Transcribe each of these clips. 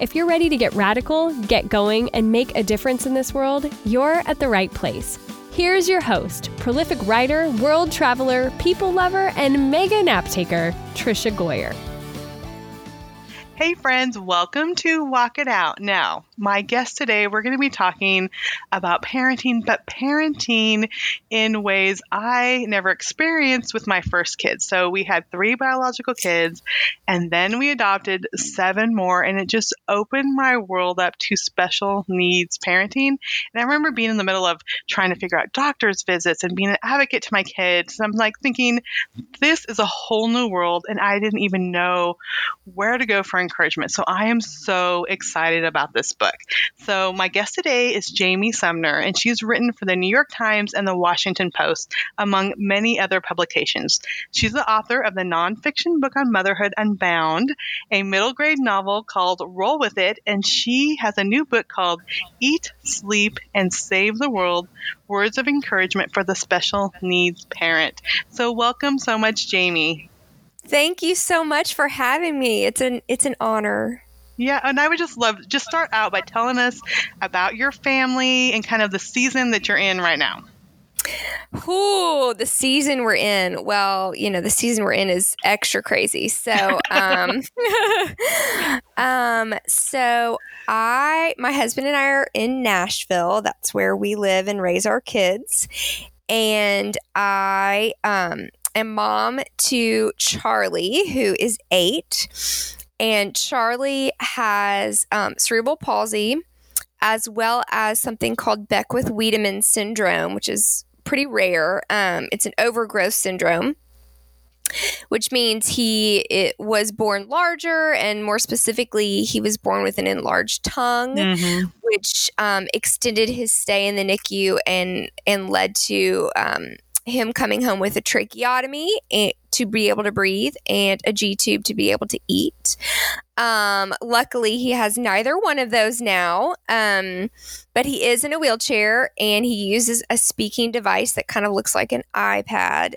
If you're ready to get radical, get going, and make a difference in this world, you're at the right place. Here's your host, prolific writer, world traveler, people lover, and mega nap taker, Trisha Goyer. Hey friends, welcome to Walk It Out. Now, my guest today, we're going to be talking about parenting, but parenting in ways I never experienced with my first kid. So we had 3 biological kids, and then we adopted 7 more, and it just opened my world up to special needs parenting. And I remember being in the middle of trying to figure out doctor's visits and being an advocate to my kids. And I'm like thinking, this is a whole new world, and I didn't even know where to go for encouragement. So I am so excited about this book. So my guest today is Jamie Sumner, and she's written for the New York Times and the Washington Post, among many other publications. She's the author of the nonfiction book on motherhood, Unbound, a middle grade novel called Roll With It, and she has a new book called Eat, Sleep, and Save the World, Words of Encouragement for the Special Needs Parent. So welcome so much, Jamie. Thank you so much for having me. It's an honor. Yeah, and I would just love to just start out by telling us about your family and kind of the season that you're in right now. Ooh, the season we're in. Well, you know, the season we're in is extra crazy. So, my husband and I are in Nashville. That's where we live and raise our kids. And I am mom to Charlie, who is 8. And Charlie has cerebral palsy, as well as something called Beckwith-Wiedemann syndrome, which is pretty rare. It's an overgrowth syndrome, which means it was born larger, and more specifically, he was born with an enlarged tongue, which extended his stay in the NICU and led to him coming home with a tracheotomy to be able to breathe and a G tube to be able to eat. Luckily, he has neither one of those now, but he is in a wheelchair, and he uses a speaking device that kind of looks like an iPad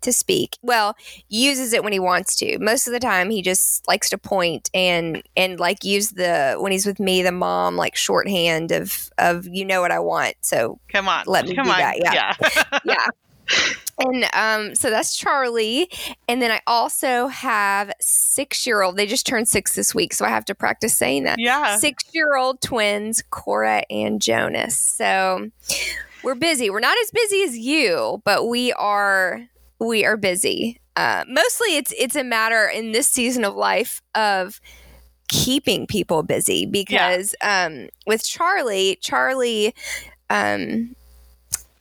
to speak. Well, uses it when he wants to. Most of the time, he just likes to point and like use when he's with me, the mom like shorthand of you know what I want. So come on, let me do that. Yeah, yeah. And so that's Charlie. And then I also have 6-year-old. They just turned 6 this week, so I have to practice saying that. Yeah. 6-year-old twins, Cora and Jonas. So we're busy. We're not as busy as you, but we are busy. Mostly it's a matter in this season of life of keeping people busy because with Charlie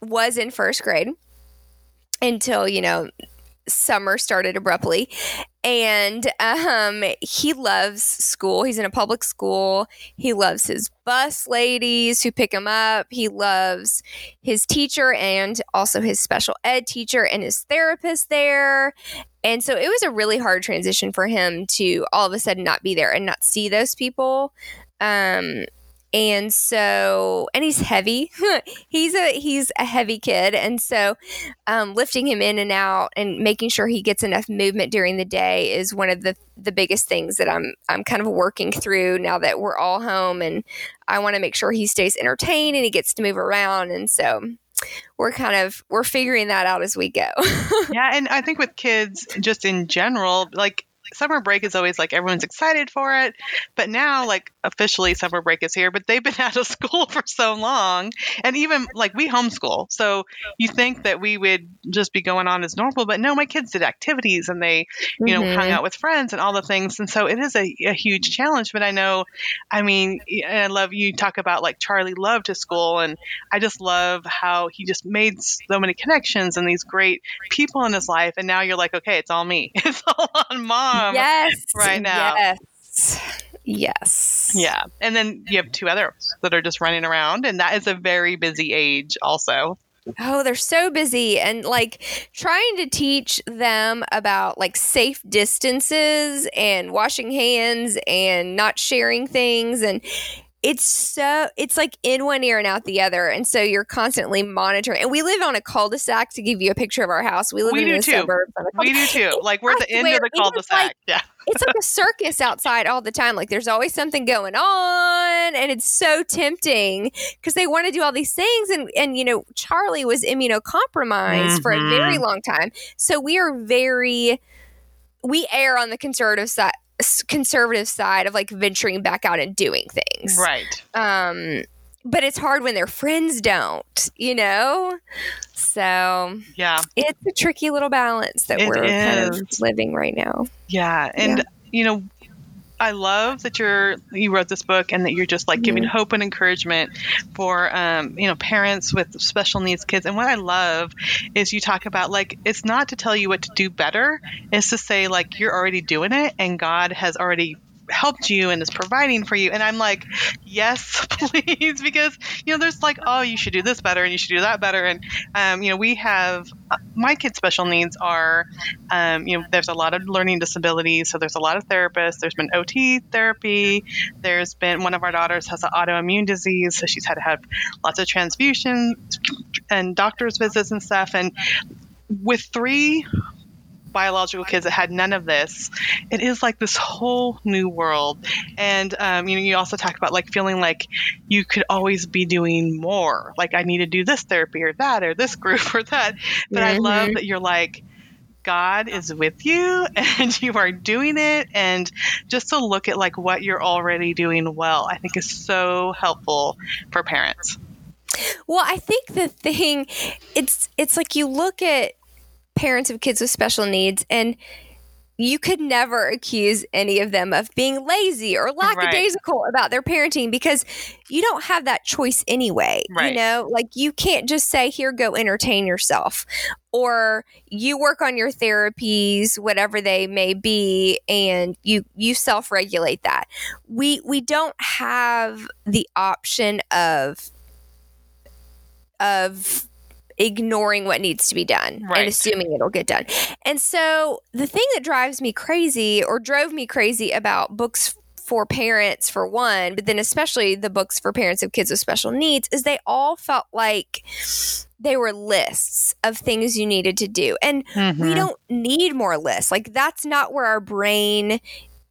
was in first grade until, you know, summer started abruptly. And he loves school. He's in a public school. He loves his bus ladies who pick him up. He loves his teacher and also his special ed teacher and his therapist there. And so it was a really hard transition for him to all of a sudden not be there and not see those people. And so, and he's heavy. He's a heavy kid. And so lifting him in and out and making sure he gets enough movement during the day is one of the biggest things that I'm kind of working through now that we're all home, and I want to make sure he stays entertained and he gets to move around. And so we're figuring that out as we go. Yeah. And I think with kids just in general, like, summer break is always like everyone's excited for it, but now like officially summer break is here, but they've been out of school for so long, and even like we homeschool, so you think that we would just be going on as normal, but no, my kids did activities and they you know hung out with friends and all the things, and so it is a huge challenge. But I love you talk about like Charlie loved his school, and I just love how he just made so many connections and these great people in his life, and now you're like, okay, it's all me, it's all on mom. Yes. Right now. Yes. Yes. Yeah. And then you have two others that are just running around, and that is a very busy age also. Oh, they're so busy. And like trying to teach them about like safe distances and washing hands and not sharing things. And it's like in one ear and out the other. And so you're constantly monitoring. And we live on a cul-de-sac, to give you a picture of our house. We live in the suburbs. We do too. Like we're at the end of the cul-de-sac. Like, yeah. It's like a circus outside all the time. Like there's always something going on, and it's so tempting because they want to do all these things. And you know, Charlie was immunocompromised for a very long time. So we err on the conservative side of like venturing back out and doing things. Right. But it's hard when their friends don't, you know? So yeah, it's a tricky little balance that we're kind of living right now. Yeah. And, you know, I love that you wrote this book and that you're just like giving hope and encouragement for, you know, parents with special needs kids. And what I love is you talk about like, it's not to tell you what to do better. It's to say like, you're already doing it and God has already helped you and is providing for you. And I'm like, yes, please, because you know there's like, oh, you should do this better and you should do that better. And you know, we have my kids' special needs are you know, there's a lot of learning disabilities, so there's a lot of therapists. There's been OT therapy. There's been one of our daughters has an autoimmune disease, so she's had to have lots of transfusions and doctor's visits and stuff. And with three biological kids that had none of this, it is like this whole new world. And you know, you also talk about like feeling like you could always be doing more, like I need to do this therapy or that or this group or that, but I love that you're like, God is with you and you are doing it. And just to look at like what you're already doing well, I think is so helpful for parents. Well, I think the thing it's like you look at parents of kids with special needs, and you could never accuse any of them of being lazy or lackadaisical about their parenting, because you don't have that choice anyway. Right. You know, like you can't just say, here, go entertain yourself, or you work on your therapies, whatever they may be, and you self-regulate that. We don't have the option of ignoring what needs to be done and assuming it'll get done. And so the thing that drove me crazy about books for parents, for one, but then especially the books for parents of kids with special needs, is they all felt like they were lists of things you needed to do. And we don't need more lists. Like that's not where our brain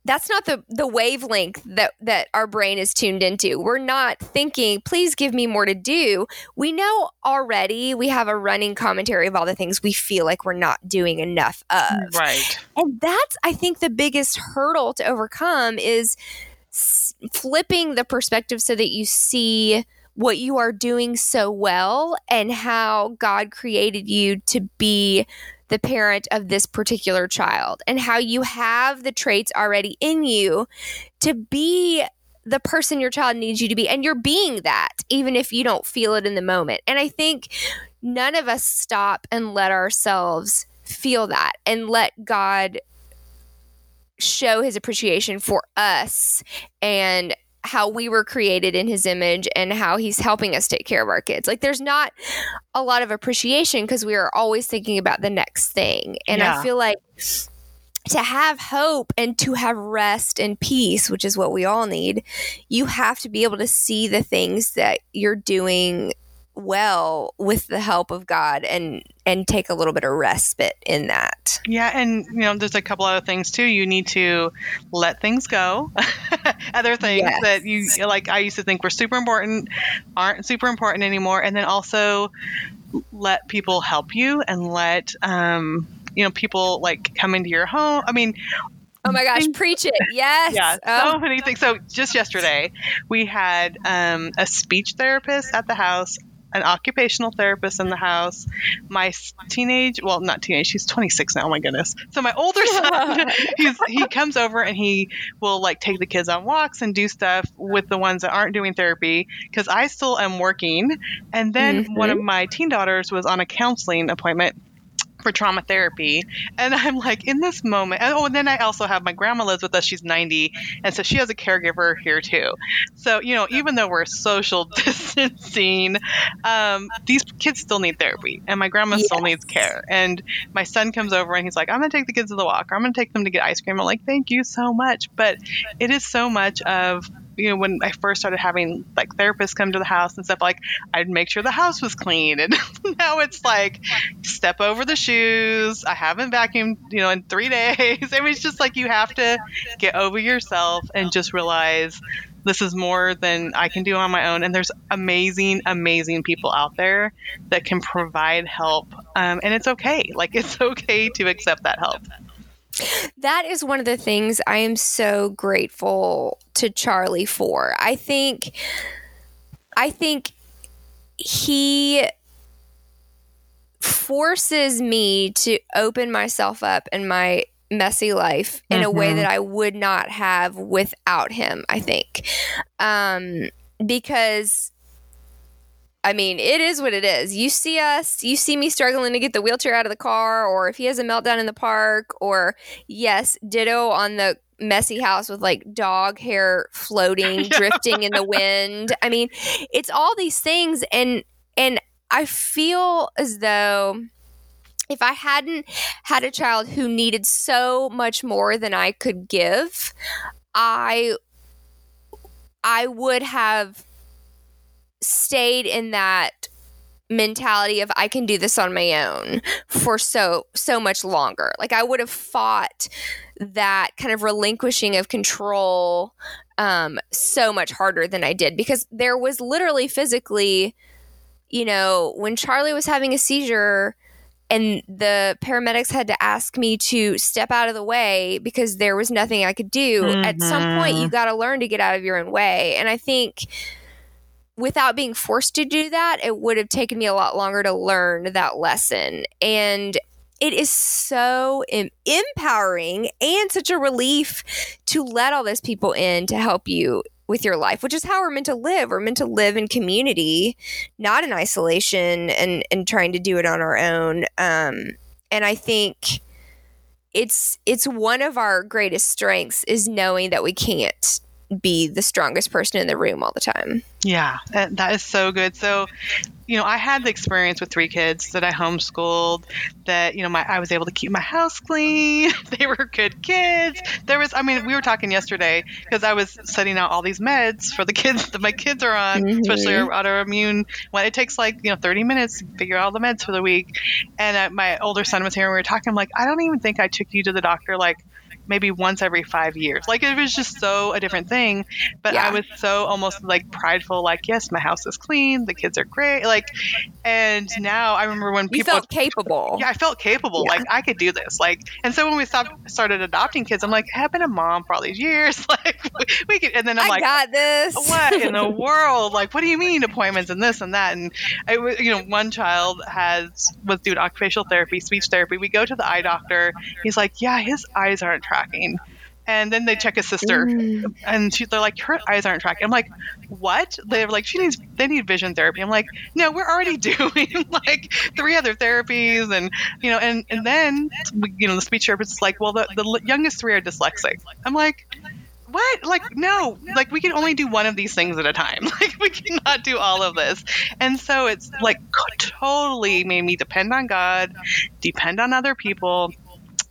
that's not the wavelength that our brain is tuned into. We're not thinking, please give me more to do. We know already, we have a running commentary of all the things we feel like we're not doing enough of. Right. And that's, I think, the biggest hurdle to overcome is flipping the perspective so that you see what you are doing so well and how God created you to be the parent of this particular child, and how you have the traits already in you to be the person your child needs you to be. And you're being that, even if you don't feel it in the moment. And I think none of us stop and let ourselves feel that and let God show his appreciation for us and how we were created in his image and how he's helping us take care of our kids. Like there's not a lot of appreciation because we are always thinking about the next thing. And I feel like to have hope and to have rest and peace, which is what we all need, you have to be able to see the things that you're doing well with the help of God and take a little bit of respite in that. Yeah. And, you know, there's a couple other things too. You need to let things go. Other things that you like, I used to think were super important, aren't super important anymore. And then also let people help you and let, you know, people like come into your home. I mean, oh my gosh, preach it. Yes. Yeah, so many things. So just yesterday we had, a speech therapist at the house, an occupational therapist in the house, my she's 26 now, oh my goodness. So my older son, he comes over and he will like take the kids on walks and do stuff with the ones that aren't doing therapy, because I still am working. And then one of my teen daughters was on a counseling appointment for trauma therapy. And I'm like, in this moment, and then I also have my grandma lives with us. She's 90. And so she has a caregiver here too. So, you know, even though we're social distancing, these kids still need therapy and my grandma still needs care. And my son comes over and he's like, I'm going to take the kids to the walk, or I'm going to take them to get ice cream. I'm like, thank you so much. But it is so much of, you know, when I first started having like therapists come to the house and stuff, like I'd make sure the house was clean. And now it's like, step over the shoes. I haven't vacuumed, you know, in 3 days. I mean, it's just like, you have to get over yourself and just realize this is more than I can do on my own. And there's amazing, amazing people out there that can provide help. And it's okay. Like, it's okay to accept that help. That is one of the things I am so grateful to Charlie for. I think he forces me to open myself up in my messy life in a way that I would not have without him, I think. Because I mean, it is what it is. You see us, you see me struggling to get the wheelchair out of the car, or if he has a meltdown in the park, or yes, ditto on the messy house with like dog hair floating, drifting in the wind. I mean, it's all these things. And I feel as though if I hadn't had a child who needed so much more than I could give, I would have stayed in that mentality of I can do this on my own for so much longer. Like I would have fought that kind of relinquishing of control so much harder than I did, because there was literally physically, you know, when Charlie was having a seizure and the paramedics had to ask me to step out of the way because there was nothing I could do. At some point you got to learn to get out of your own way. And I think without being forced to do that, it would have taken me a lot longer to learn that lesson. And it is so empowering and such a relief to let all those people in to help you with your life, which is how we're meant to live. We're meant to live in community, not in isolation and trying to do it on our own. And I think it's one of our greatest strengths is knowing that we can't be the strongest person in the room all the time. Yeah, that is so good. So, you know, I had the experience with 3 kids that I homeschooled that, you know, I was able to keep my house clean. They were good kids. There was, I mean, we were talking yesterday because I was setting out all these meds for the kids that my kids are on, especially our autoimmune. Well, it takes like, you know, 30 minutes to figure out all the meds for the week. And my older son was here and we were talking, I'm like, I don't even think I took you to the doctor, like, maybe once every 5 years. Like it was just so a different thing, but I was so almost like prideful, like, yes, my house is clean. The kids are great. Like, and now I remember when people felt capable. Yeah. I felt capable. Like I could do this. Like, and so when we started adopting kids, I'm like, I've been a mom for all these years. Like we could, and then I'm like, I got this. What in the world? Like, what do you mean appointments and this and that? And I, you know, one child was doing occupational therapy, speech therapy. We go to the eye doctor. He's like, yeah, his eyes aren't tracking. And then they check his sister and they're like, her eyes aren't tracking. I'm like, what? They're like, they need vision therapy. I'm like, no, we're already doing like 3 other therapies. And, you know, and then, you know, the speech therapist is like, well, the youngest 3 are dyslexic. I'm like, what? Like, no, like we can only do one of these things at a time. Like we cannot do all of this. And so it's like totally made me depend on God, depend on other people,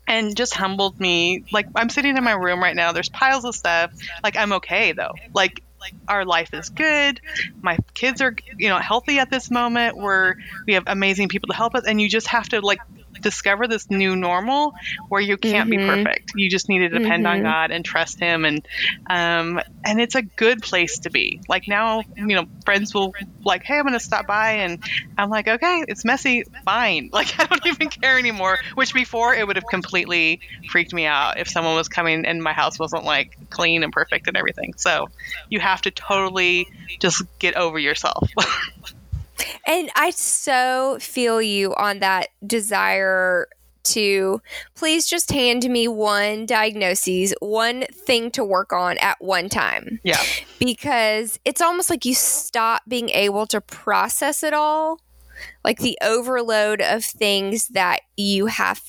and just humbled me. Like I'm sitting in my room right now. There's piles of stuff. Like I'm okay though. Like our life is good. My kids are, you know, healthy at this moment. We have amazing people to help us. And you just have to like discover this new normal where you can't be perfect. You just need to depend on God and trust Him. And it's a good place to be. Like now, you know, friends will like, hey, I'm going to stop by. And I'm like, okay, it's messy. Fine. Like, I don't even care anymore, which before it would have completely freaked me out if someone was coming and my house wasn't like clean and perfect and everything. So you have to totally just get over yourself. And I so feel you on that desire to please just hand me one diagnosis, one thing to work on at one time. Yeah. Because it's almost like you stop being able to process it all like the overload of things that you have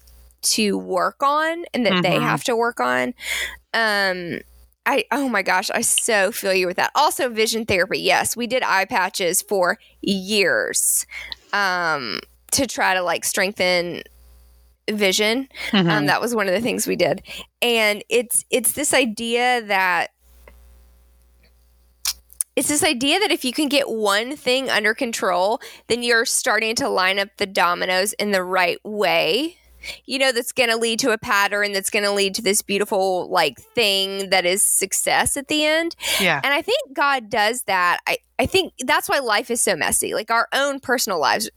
to work on and that they have to work on. Oh my gosh, I so feel you with that. Also vision therapy. Yes, we did eye patches for years to try to like strengthen vision. That was one of the things we did. And it's this idea that if you can get one thing under control, then you're starting to line up the dominoes in the right way. You know, that's going to lead to a pattern that's going to lead to this beautiful, like, thing that is success at the end. Yeah. And I think God does that. I think that's why life is so messy. Like, our own personal lives,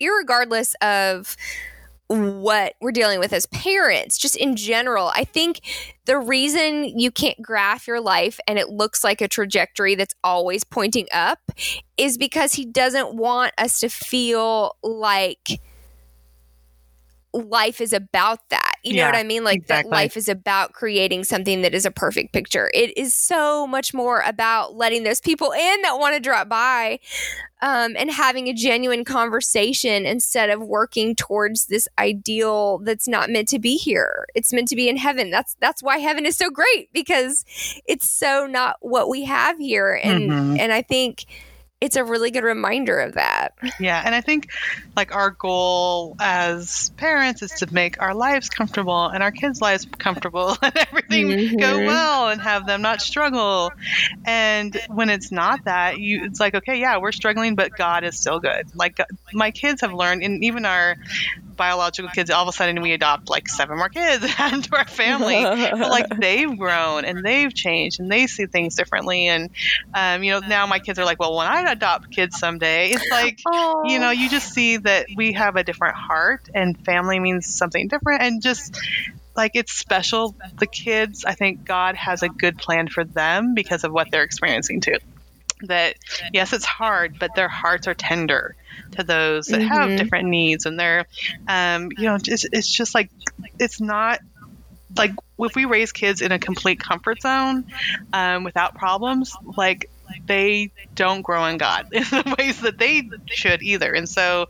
irregardless of what we're dealing with as parents, just in general, I think the reason you can't graph your life and it looks like a trajectory that's always pointing up is because He doesn't want us to feel like life is about that. You know what I mean? Like exactly. That life is about creating something that is a perfect picture. It is so much more about letting those people in that want to drop by and having a genuine conversation instead of working towards this ideal that's not meant to be here. It's meant to be in heaven. That's why heaven is so great, because it's so not what we have here. And I think it's a really good reminder of that. Yeah. And I think like our goal as parents is to make our lives comfortable and our kids' lives comfortable and everything go well and have them not struggle. And when it's not that, it's like, okay, yeah, we're struggling, but God is still good. Like my kids have learned, and even our biological kids, all of a sudden we adopt like 7 more kids into our family, but like they've grown and they've changed and they see things differently. And, you know, now my kids are like, well, when I adopt kids someday, it's like, you know, you just see that we have a different heart and family means something different. And just like, it's special. The kids, I think God has a good plan for them because of what they're experiencing too. That yes, it's hard, but their hearts are tender to those that have different needs. And they're, you know, it's just like, it's not like if we raise kids in a complete comfort zone, without problems, like they don't grow in God in the ways that they should either. And so,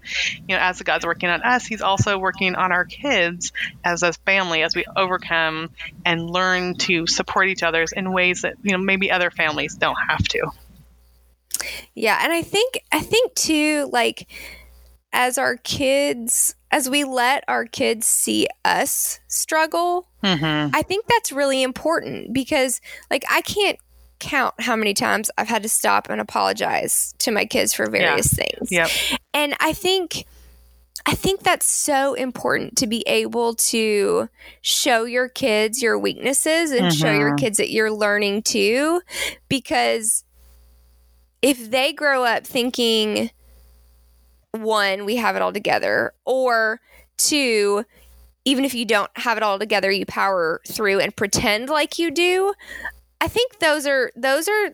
you know, as God's working on us, He's also working on our kids as a family, as we overcome and learn to support each other in ways that, you know, maybe other families don't have to. Yeah. And I think too, like as we let our kids see us struggle, I think that's really important because like, I can't count how many times I've had to stop and apologize to my kids for various things. Yep. And I think that's so important to be able to show your kids your weaknesses and show your kids that you're learning too, because if they grow up thinking, one, we have it all together, or two, even if you don't have it all together, you power through and pretend like you do, I think those are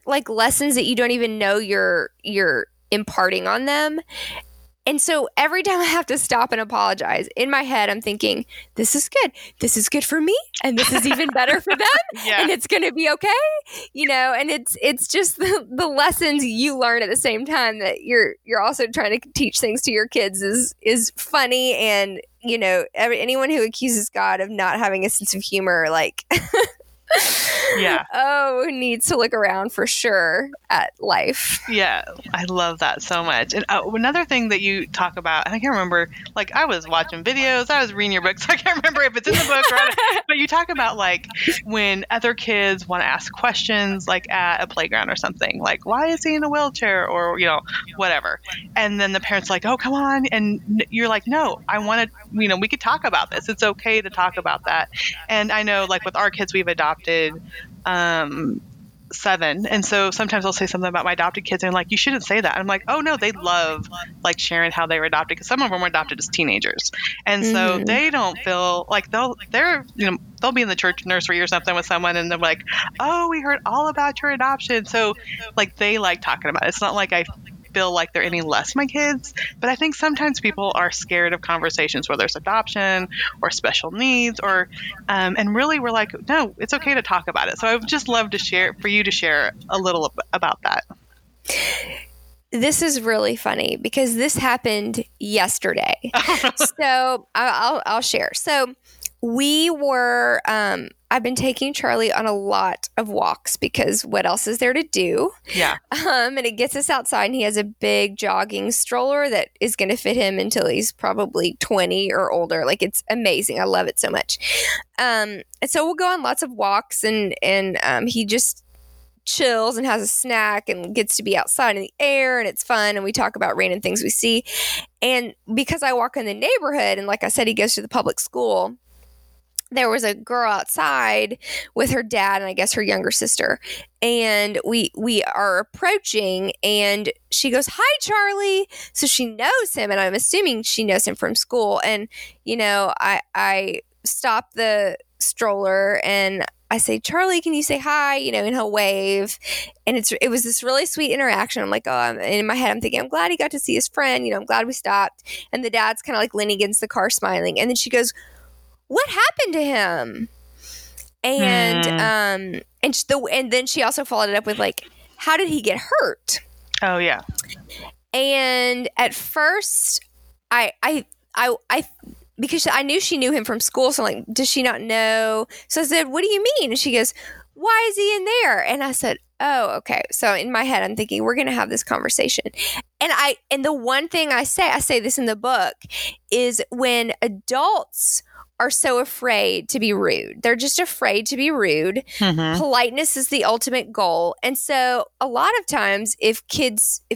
like lessons that you don't even know you're imparting on them. And so every time I have to stop and apologize, in my head, I'm thinking, this is good. This is good for me. And this is even better for them. And it's going to be okay. You know, and it's just the lessons you learn at the same time that you're also trying to teach things to your kids is funny. And, you know, anyone who accuses God of not having a sense of humor, like, needs to look around for sure at life. Yeah, I love that so much. And another thing that you talk about, and I can't remember, like I was watching videos, I was reading your book, so I can't remember if it's in the book or not, but you talk about like when other kids want to ask questions like at a playground or something, like why is he in a wheelchair or, you know, whatever. And then the parents like, oh, come on. And you're like, no, I want to, you know, we could talk about this. It's okay to talk about that. And I know like with our kids, we've adopted 7, and so sometimes I'll say something about my adopted kids and I'm like, you shouldn't say that. And I'm like, oh no, they love like sharing how they were adopted, because some of them were adopted as teenagers, and so they don't feel like they'll be in the church nursery or something with someone and they're like, oh, we heard all about your adoption. So like they like talking about it. It's not like I feel like they're any less my kids, but I think sometimes people are scared of conversations, whether it's adoption or special needs or and really we're like, no, it's okay to talk about it. So I would just love to share for you to share a little about that. This is really funny because this happened yesterday. So I'll share. So we were, I've been taking Charlie on a lot of walks because what else is there to do? Yeah. And it gets us outside, and he has a big jogging stroller that is going to fit him until he's probably 20 or older. Like, it's amazing. I love it so much. And so we'll go on lots of walks, and he just chills and has a snack and gets to be outside in the air, and it's fun, and we talk about random things we see. And because I walk in the neighborhood, and like I said, he goes to the public school, there was a girl outside with her dad and I guess her younger sister, and we are approaching, and she goes, "Hi, Charlie." So she knows him, and I'm assuming she knows him from school. And you know, I stop the stroller and I say, "Charlie, can you say hi?" You know, and he'll wave. And it was this really sweet interaction. I'm like, and in my head, I'm thinking, I'm glad he got to see his friend. You know, I'm glad we stopped. And the dad's kind of like leaning against the car smiling. And then she goes, "What happened to him?" And then she also followed it up with like, "How did he get hurt?" Oh, yeah. And at first, I because I knew she knew him from school. So I'm like, does she not know? So I said, "What do you mean?" And she goes, "Why is he in there?" And I said, "Oh, okay." So in my head, I'm thinking, we're going to have this conversation. And the one thing I say this in the book, is when adults are so afraid to be rude. They're just afraid to be rude. Mm-hmm. Politeness is the ultimate goal. And so a lot of times if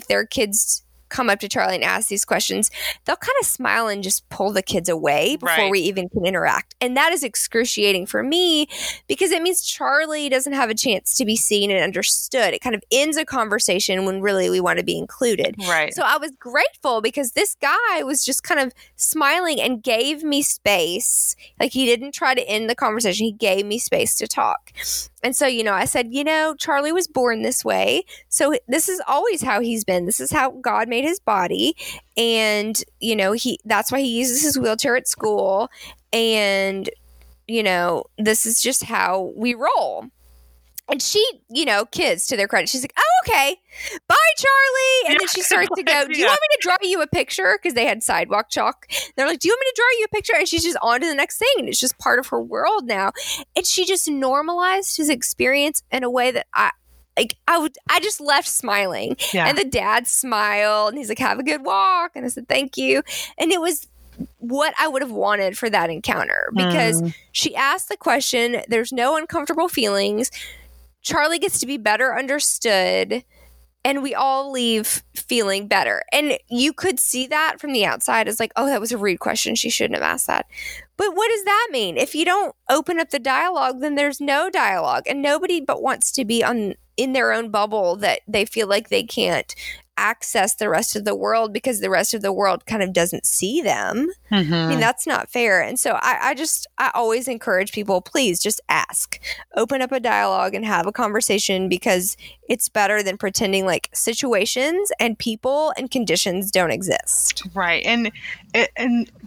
their kids come up to Charlie and ask these questions, they'll kind of smile and just pull the kids away before we even can interact. And that is excruciating for me because it means Charlie doesn't have a chance to be seen and understood. It kind of ends a conversation when really we want to be included. Right. So I was grateful because this guy was just kind of smiling and gave me space. Like, he didn't try to end the conversation. He gave me space to talk. And so, you know, I said, you know, Charlie was born this way. So this is always how he's been. This is how God made his body. And, you know, that's why he uses his wheelchair at school. And, you know, this is just how we roll. And she, you know, kids, to their credit, she's like, "Oh, okay. Bye, Charlie." And then she starts to go, "Do you want me to draw you a picture?" Because they had sidewalk chalk. And they're like, "Do you want me to draw you a picture?" And she's just on to the next thing. And it's just part of her world now. And she just normalized his experience in a way that I just left smiling. Yeah. And the dad smiled. And he's like, "Have a good walk." And I said, "Thank you." And it was what I would have wanted for that encounter. Because she asked the question. There's no uncomfortable feelings. Charlie gets to be better understood, and we all leave feeling better. And you could see that from the outside as like, oh, that was a rude question. She shouldn't have asked that. But what does that mean? If you don't open up the dialogue, then there's no dialogue, and nobody but wants to be in their own bubble that they feel like they can't access the rest of the world because the rest of the world kind of doesn't see them. Mm-hmm. I mean, that's not fair. And so I always encourage people, please just ask, open up a dialogue and have a conversation, because it's better than pretending like situations and people and conditions don't exist. Right. And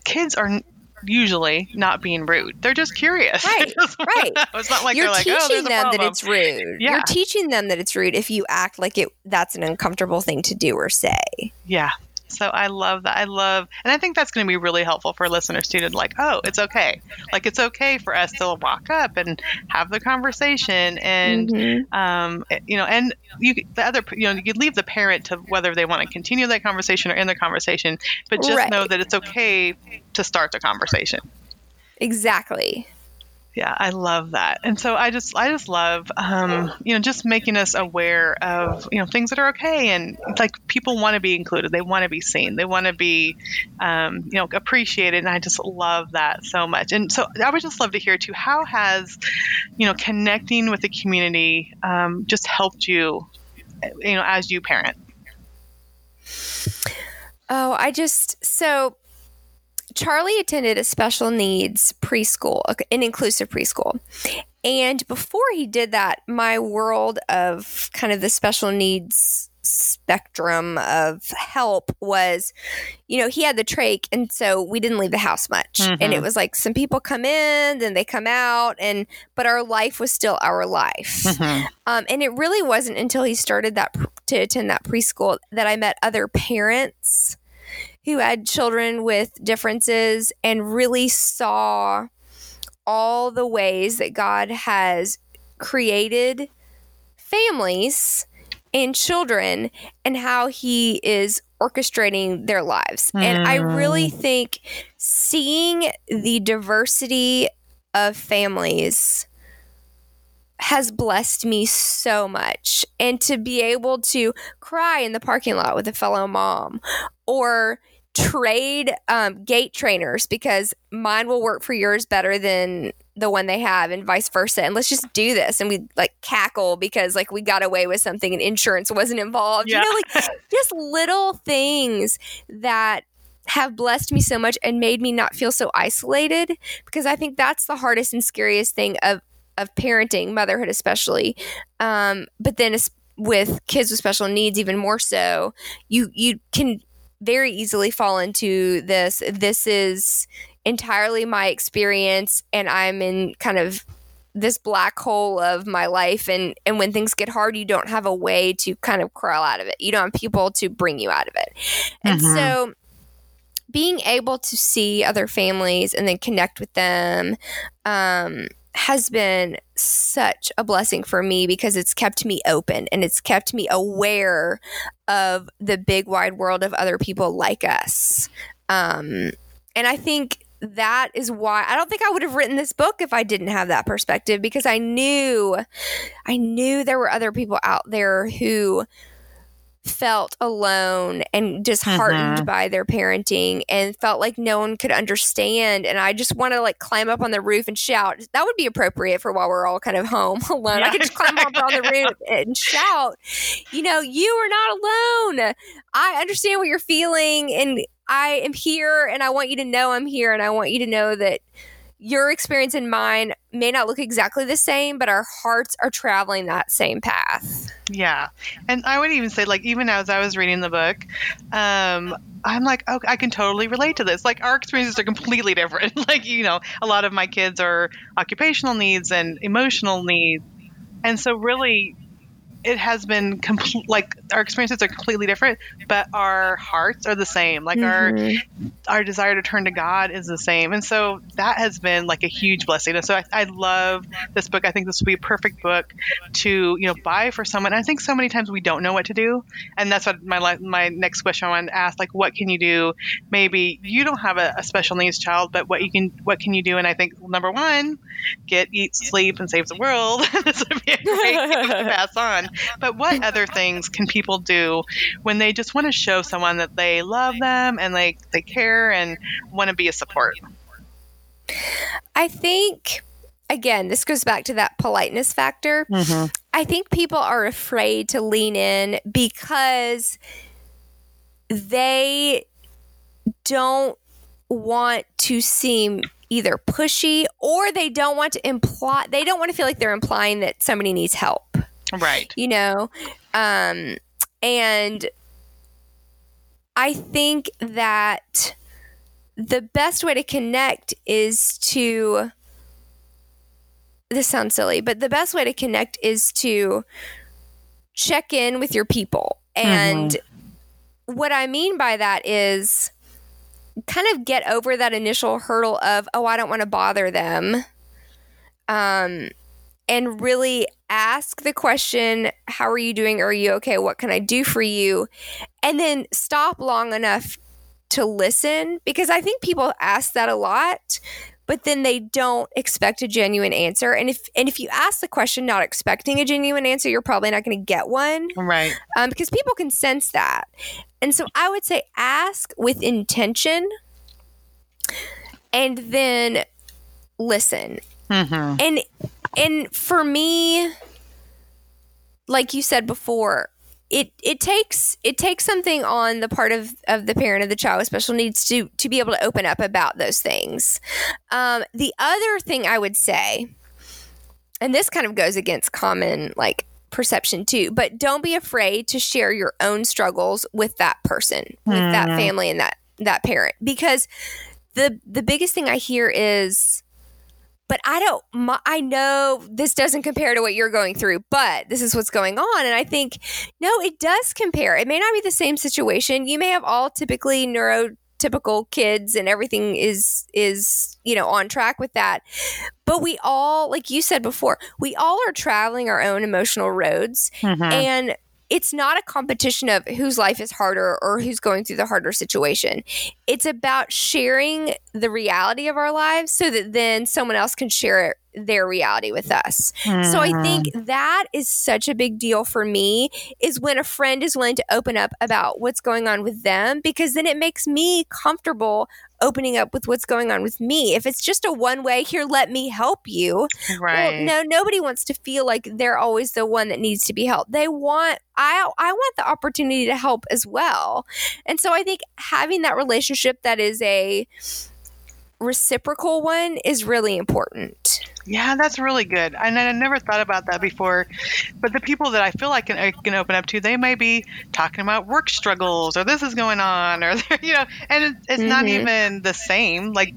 kids are usually not being rude. They're just curious. Right. Right. It's not like you're teaching them that it's rude. Yeah. You're teaching them that it's rude if you act like that's an uncomfortable thing to do or say. Yeah. So I love that. And I think that's going to be really helpful for listeners too, to like, oh, it's okay. Like, it's okay for us to walk up and have the conversation, and you know, and you leave the parent to whether they want to continue that conversation or end the conversation, but just know that it's okay to start the conversation. Exactly. Yeah, I love that. And so I just love, you know, just making us aware of, you know, things that are okay. And it's like, people want to be included. They want to be seen. They want to be, you know, appreciated. And I just love that so much. And so I would just love to hear too, how has, you know, connecting with the community, just helped you, you know, as you parent? Oh, Charlie attended a special needs preschool, an inclusive preschool. And before he did that, my world of kind of the special needs spectrum of help was, you know, he had the trach, and so we didn't leave the house much. Mm-hmm. And it was like some people come in, then they come out, and but our life was still our life. Mm-hmm. And it really wasn't until he started that to attend that preschool that I met other parents who had children with differences and really saw all the ways that God has created families and children and how he is orchestrating their lives. Mm. And I really think seeing the diversity of families has blessed me so much. And to be able to cry in the parking lot with a fellow mom or trade gait trainers because mine will work for yours better than the one they have and vice versa. And let's just do this. And we like cackle because like we got away with something and insurance wasn't involved. Yeah. You know, like just little things that have blessed me so much and made me not feel so isolated, because I think that's the hardest and scariest thing of parenting, motherhood especially. But then with kids with special needs, even more so, you can very easily fall into this. This is entirely my experience, and I'm in kind of this black hole of my life. And when things get hard, you don't have a way to kind of crawl out of it. You don't have people to bring you out of it. And so being able to see other families and then connect with them has been such a blessing for me, because it's kept me open and it's kept me aware of the big wide world of other people like us. And I think that is why I don't think I would have written this book if I didn't have that perspective, because I knew there were other people out there who felt alone and disheartened by their parenting and felt like no one could understand. And I just want to like climb up on the roof and shout. That would be appropriate for while we're all kind of home alone. Yeah, I could just climb up on the roof and shout, you know, you are not alone. I understand what you're feeling, and I am here, and I want you to know I'm here, and I want you to know that your experience and mine may not look exactly the same, but our hearts are traveling that same path. Yeah. And I would even say, like, even as I was reading the book, I'm like, oh, I can totally relate to this. Like, our experiences are completely different. Like, you know, a lot of my kids are occupational needs and emotional needs. And so really, it has been like our experiences are completely different, but our hearts are the same. Like our desire to turn to God is the same. And so that has been like a huge blessing. And so I love this book. I think this will be a perfect book to, you know, buy for someone. I think so many times we don't know what to do. And that's what my next question I wanted to ask, like, what can you do? Maybe you don't have a special needs child, but what can you do? And I think number one, get Eat, Sleep, and Save the World. This would be a great thing to pass on. But what other things can people do when they just want to show someone that they love them and they care and want to be a support? I think, again, this goes back to that politeness factor. Mm-hmm. I think people are afraid to lean in because they don't want to seem either pushy, or they don't want to imply, they don't want to feel like they're implying that somebody needs help. Right. You know, and I think that the best way to connect is to, this sounds silly, but the best way to connect is to check in with your people. And what I mean by that is kind of get over that initial hurdle of, oh, I don't want to bother them. And really ask the question, how are you doing? Are you okay? What can I do for you? And then stop long enough to listen, because I think people ask that a lot, but then they don't expect a genuine answer. And if you ask the question not expecting a genuine answer, you're probably not going to get one. Right. Because people can sense that. And so I would say ask with intention and then listen. Mm-hmm. And for me, like you said before, it takes something on the part of the parent of the child with special needs to be able to open up about those things. The other thing I would say, and this kind of goes against common like perception too, but don't be afraid to share your own struggles with that person, with that family and that parent, because the biggest thing I hear is, but I know this doesn't compare to what you're going through, but this is what's going on. And I think, no, it does compare. It may not be the same situation. You may have all typically neurotypical kids and everything is, you know, on track with that. But we all, like you said before, we all are traveling our own emotional roads. Mm-hmm. And it's not a competition of whose life is harder or who's going through the harder situation. It's about sharing the reality of our lives so that then someone else can share their reality with us. Mm-hmm. So I think that is such a big deal for me, is when a friend is willing to open up about what's going on with them, because then it makes me comfortable opening up with what's going on with me. If it's just a one way, here, let me help you. Right. Well, no, nobody wants to feel like they're always the one that needs to be helped. They want, I want the opportunity to help as well. And so I think having that relationship that is a reciprocal one is really important. Yeah, that's really good. And I never thought about that before. But the people that I feel like I can open up to, they may be talking about work struggles, or this is going on, or, you know, and it's not even the same. Like,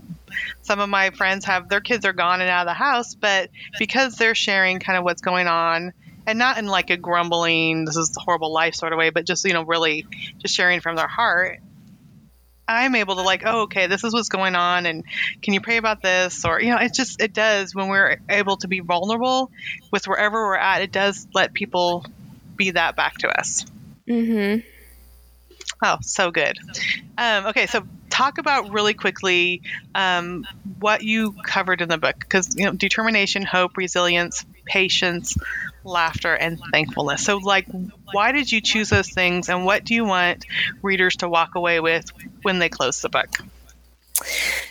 some of my friends have, their kids are gone and out of the house, but because they're sharing kind of what's going on, and not in like a grumbling, this is a horrible life sort of way, but just, you know, really just sharing from their heart, I'm able to like, oh, okay, this is what's going on, and can you pray about this? Or, you know, it's just, it does, when we're able to be vulnerable with wherever we're at, it does let people be that back to us. Mm-hmm. Oh, so good. Okay, so talk about really quickly what you covered in the book, because, you know, determination, hope, resilience, patience, laughter, and thankfulness. So, like, why did you choose those things, and what do you want readers to walk away with when they close the book?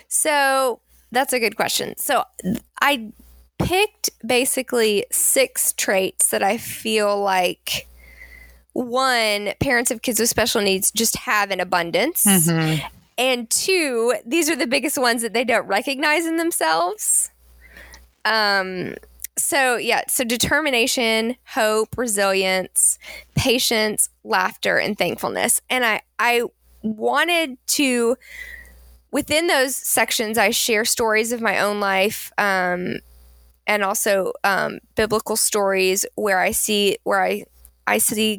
So that's a good question. So I picked basically 6 traits that I feel like, one, parents of kids with special needs just have in abundance. Mm-hmm. And 2, these are the biggest ones that they don't recognize in themselves. So, yeah, so determination, hope, resilience, patience, laughter, and thankfulness. And I wanted to, within those sections, I share stories of my own life, and also biblical stories where I see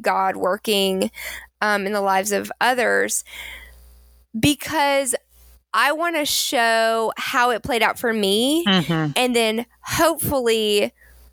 God working in the lives of others, because I want to show how it played out for me. Mm-hmm. And then hopefully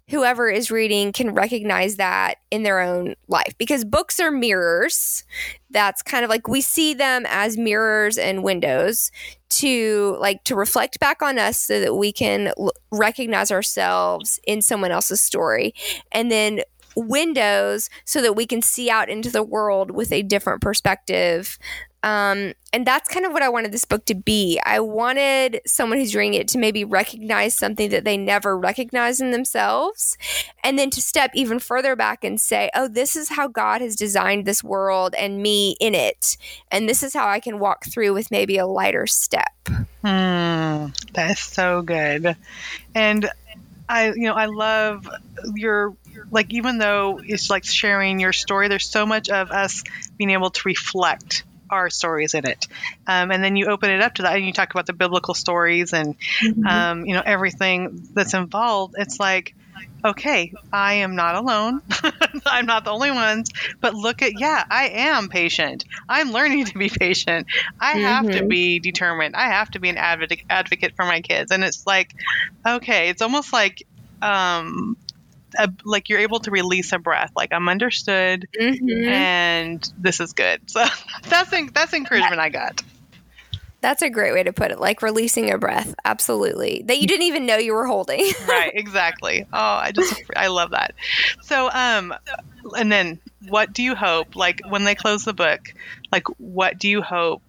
whoever is reading can recognize that in their own life, because books are mirrors. That's kind of like, we see them as mirrors and windows to reflect back on us so that we can recognize ourselves in someone else's story. And then windows so that we can see out into the world with a different perspective. And that's kind of what I wanted this book to be. I wanted someone who's reading it to maybe recognize something that they never recognize in themselves, and then to step even further back and say, oh, this is how God has designed this world and me in it. And this is how I can walk through with maybe a lighter step. That is so good. And I love your, like, even though it's like sharing your story, there's so much of us being able to reflect our stories in it. And then you open it up to that, and you talk about the biblical stories and, you know, everything that's involved. It's like, okay, I am not alone. I'm not the only ones, but look at, I am patient. I'm learning to be patient. I have to be determined. I have to be an advocate for my kids. And it's like, okay, it's almost like, like you're able to release a breath, like, I'm understood and this is good. So that's encouragement I got. That's a great way to put it. Like, releasing a breath. Absolutely. That you didn't even know you were holding. Right. Exactly. Oh, I love that. So, and then what do you hope, like, when they close the book, like, what do you hope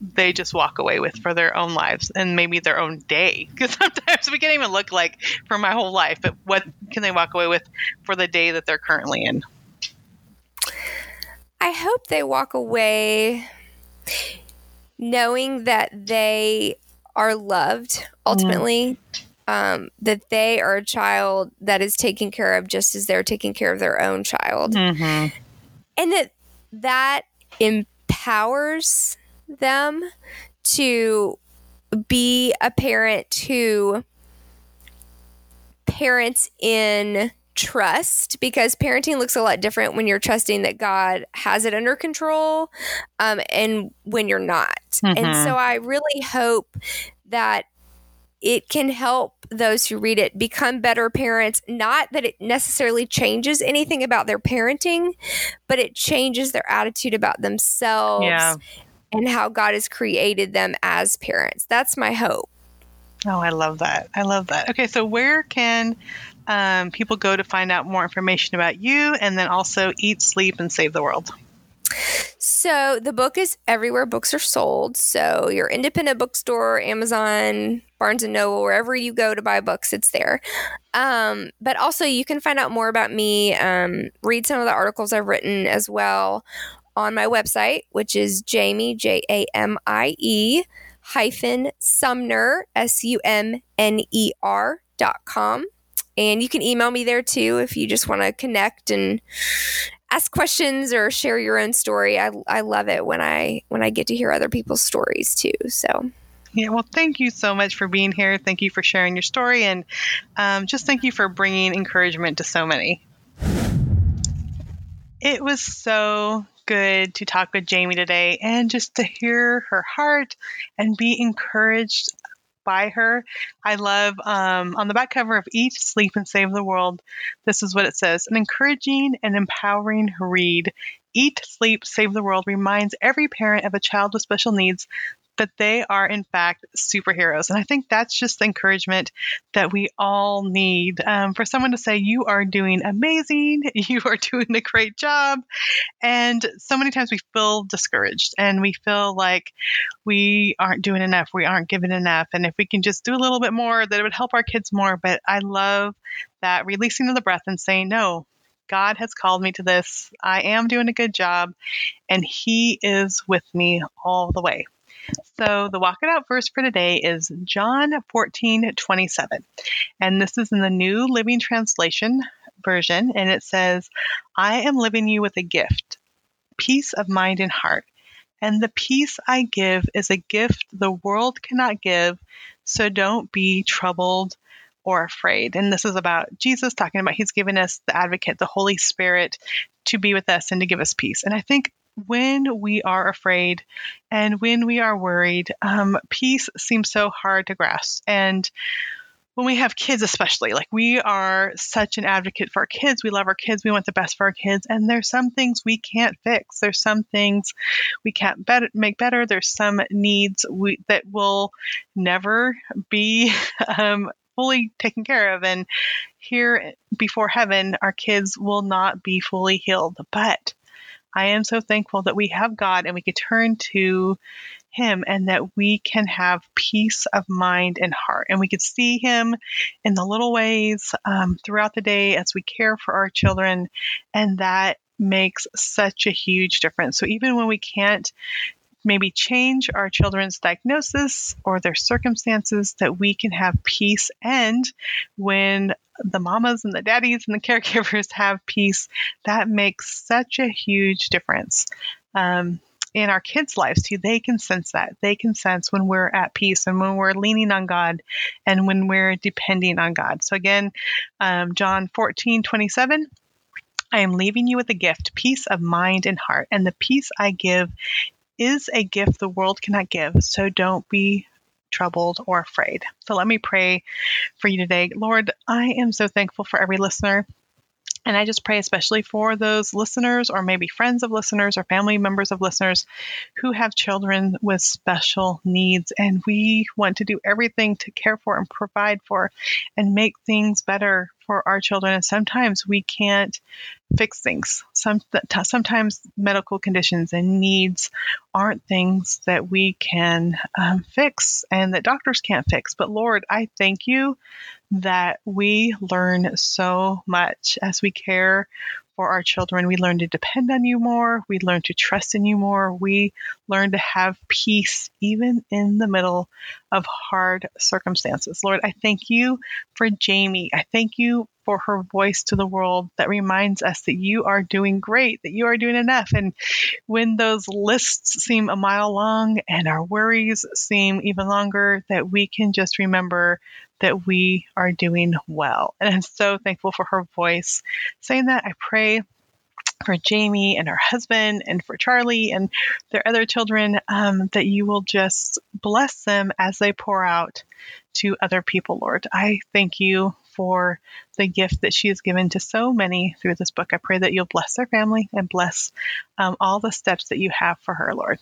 they just walk away with for their own lives and maybe their own day? Because sometimes we can't even look like for my whole life, but what can they walk away with for the day that they're currently in? I hope they walk away knowing that they are loved ultimately, that they are a child that is taken care of just as they're taking care of their own child. Mm-hmm. And that empowers them to be a parent who parents in trust, because parenting looks a lot different when you're trusting that God has it under control, and when you're not. Mm-hmm. And so I really hope that it can help those who read it become better parents. Not that it necessarily changes anything about their parenting, but it changes their attitude about themselves and how God has created them as parents. That's my hope. Oh, I love that. I love that. Okay, so where can people go to find out more information about you, and then also Eat, Sleep, and Save the World? So the book is everywhere books are sold. So your independent bookstore, Amazon, Barnes & Noble, wherever you go to buy books, it's there. But also you can find out more about me, read some of the articles I've written as well on my website, which is Jamie, Jamie_Sumner, SUMNER.com. And you can email me there too if you just want to connect and ask questions or share your own story. I love it when I get to hear other people's stories too. So yeah, well, thank you so much for being here. Thank you for sharing your story, and just thank you for bringing encouragement to so many. It was so good to talk with Jamie today and just to hear her heart and be encouraged by her. I love on the back cover of Eat, Sleep, and Save the World, this is what it says: an encouraging and empowering read. Eat, Sleep, Save the World reminds every parent of a child with special needs that they are, in fact, superheroes. And I think that's just the encouragement that we all need, for someone to say, you are doing amazing, you are doing a great job. And so many times we feel discouraged and we feel like we aren't doing enough, we aren't giving enough. And if we can just do a little bit more, that it would help our kids more. But I love that releasing of the breath and saying, no, God has called me to this. I am doing a good job, and He is with me all the way. So the Walk It Out verse for today is John 14:27, and this is in the New Living Translation version, and it says, I am leaving you with a gift, peace of mind and heart, and the peace I give is a gift the world cannot give, so don't be troubled or afraid. And this is about Jesus talking about He's given us the advocate, the Holy Spirit, to be with us and to give us peace. And I think when we are afraid and when we are worried, peace seems so hard to grasp. And when we have kids, especially, like, we are such an advocate for our kids. We love our kids. We want the best for our kids. And there's some things we can't fix. There's some things we can't make better. There's some needs that will never be fully taken care of. And here before heaven, our kids will not be fully healed. But I am so thankful that we have God and we can turn to Him, and that we can have peace of mind and heart. And we can see Him in the little ways throughout the day as we care for our children. And that makes such a huge difference. So even when we can't maybe change our children's diagnosis or their circumstances, that we can have peace. And when the mamas and the daddies and the caregivers have peace, that makes such a huge difference in our kids' lives too. They can sense that. They can sense when we're at peace and when we're leaning on God and when we're depending on God. So again, John 14:27, I am leaving you with a gift, peace of mind and heart, and the peace I give is a gift the world cannot give, so don't be troubled or afraid. So let me pray for you today. Lord, I am so thankful for every listener. And I just pray especially for those listeners, or maybe friends of listeners or family members of listeners, who have children with special needs. And we want to do everything to care for and provide for and make things better for our children. And sometimes we can't fix things. Sometimes medical conditions and needs aren't things that we can fix and that doctors can't fix. But Lord, I thank You that we learn so much as we care for our children. We learn to depend on you more. We learn to trust in you more. We learn to have peace even in the middle of hard circumstances. Lord, I thank you for Jamie. I thank you for her voice to the world that reminds us that you are doing great, that you are doing enough. And when those lists seem a mile long and our worries seem even longer, that we can just remember that we are doing well. And I'm so thankful for her voice saying that. I pray for Jamie and her husband and for Charlie and their other children, that you will just bless them as they pour out to other people, Lord. I thank you for the gift that she has given to so many through this book. I pray that you'll bless their family and bless all the steps that you have for her, Lord.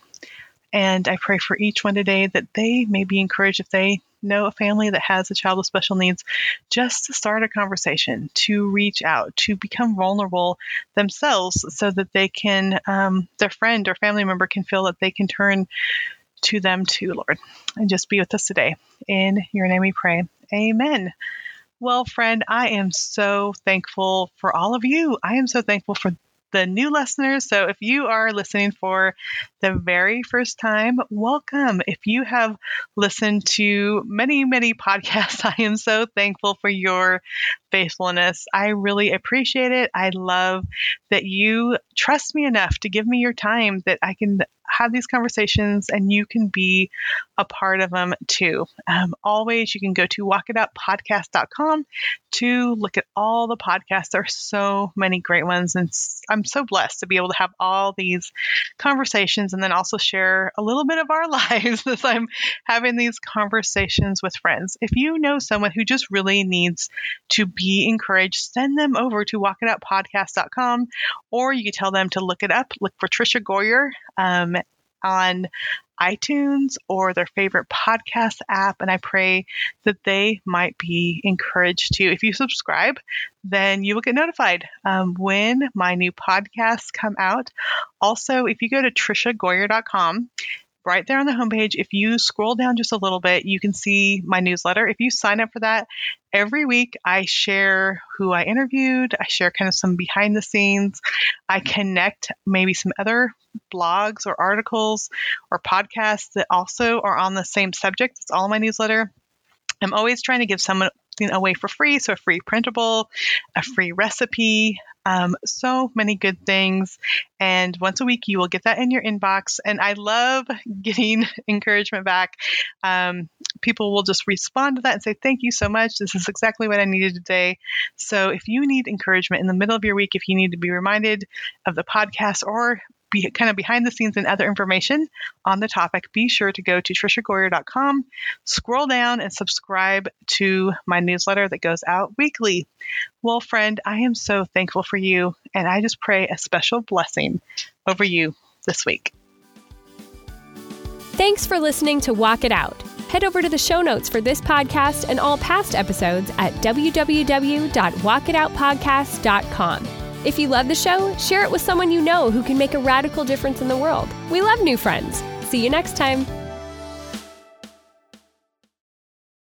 And I pray for each one today that they may be encouraged, if they know a family that has a child with special needs, just to start a conversation, to reach out, to become vulnerable themselves so that they can, their friend or family member can feel that they can turn to them too, Lord. And just be with us today. In your name we pray. Amen. Well, friend, I am so thankful for all of you. I am so thankful for the new listeners. So if you are listening for the very first time, welcome. If you have listened to many, many podcasts, I am so thankful for your faithfulness. I really appreciate it. I love that you trust me enough to give me your time that I can have these conversations and you can be a part of them too. Always, you can go to walkitoutpodcast.com to look at all the podcasts. There are so many great ones, and I'm so blessed to be able to have all these conversations and then also share a little bit of our lives as I'm having these conversations with friends. If you know someone who just really needs to be encouraged, send them over to walkitoutpodcast.com, or you can tell them to look it up. Look for Trisha Goyer on iTunes or their favorite podcast app, and I pray that they might be encouraged too. If you subscribe, then you will get notified when my new podcasts come out. Also, if you go to trishagoyer.com, right there on the homepage, if you scroll down just a little bit, you can see my newsletter. If you sign up for that, every week I share who I interviewed, I share kind of some behind the scenes, I connect maybe some other blogs or articles or podcasts that also are on the same subject. It's all in my newsletter. I'm always trying to give someone away for free. So a free printable, a free recipe, so many good things. And once a week, you will get that in your inbox. And I love getting encouragement back. People will just respond to that and say, thank you so much. This is exactly what I needed today. So if you need encouragement in the middle of your week, if you need to be reminded of the podcast or be kind of behind the scenes and other information on the topic, be sure to go to trishagoyer.com, scroll down, and subscribe to my newsletter that goes out weekly. Well, friend, I am so thankful for you, and I just pray a special blessing over you this week. Thanks for listening to Walk It Out. Head over to the show notes for this podcast and all past episodes at www.walkitoutpodcast.com. If you love the show, share it with someone you know who can make a radical difference in the world. We love new friends. See you next time.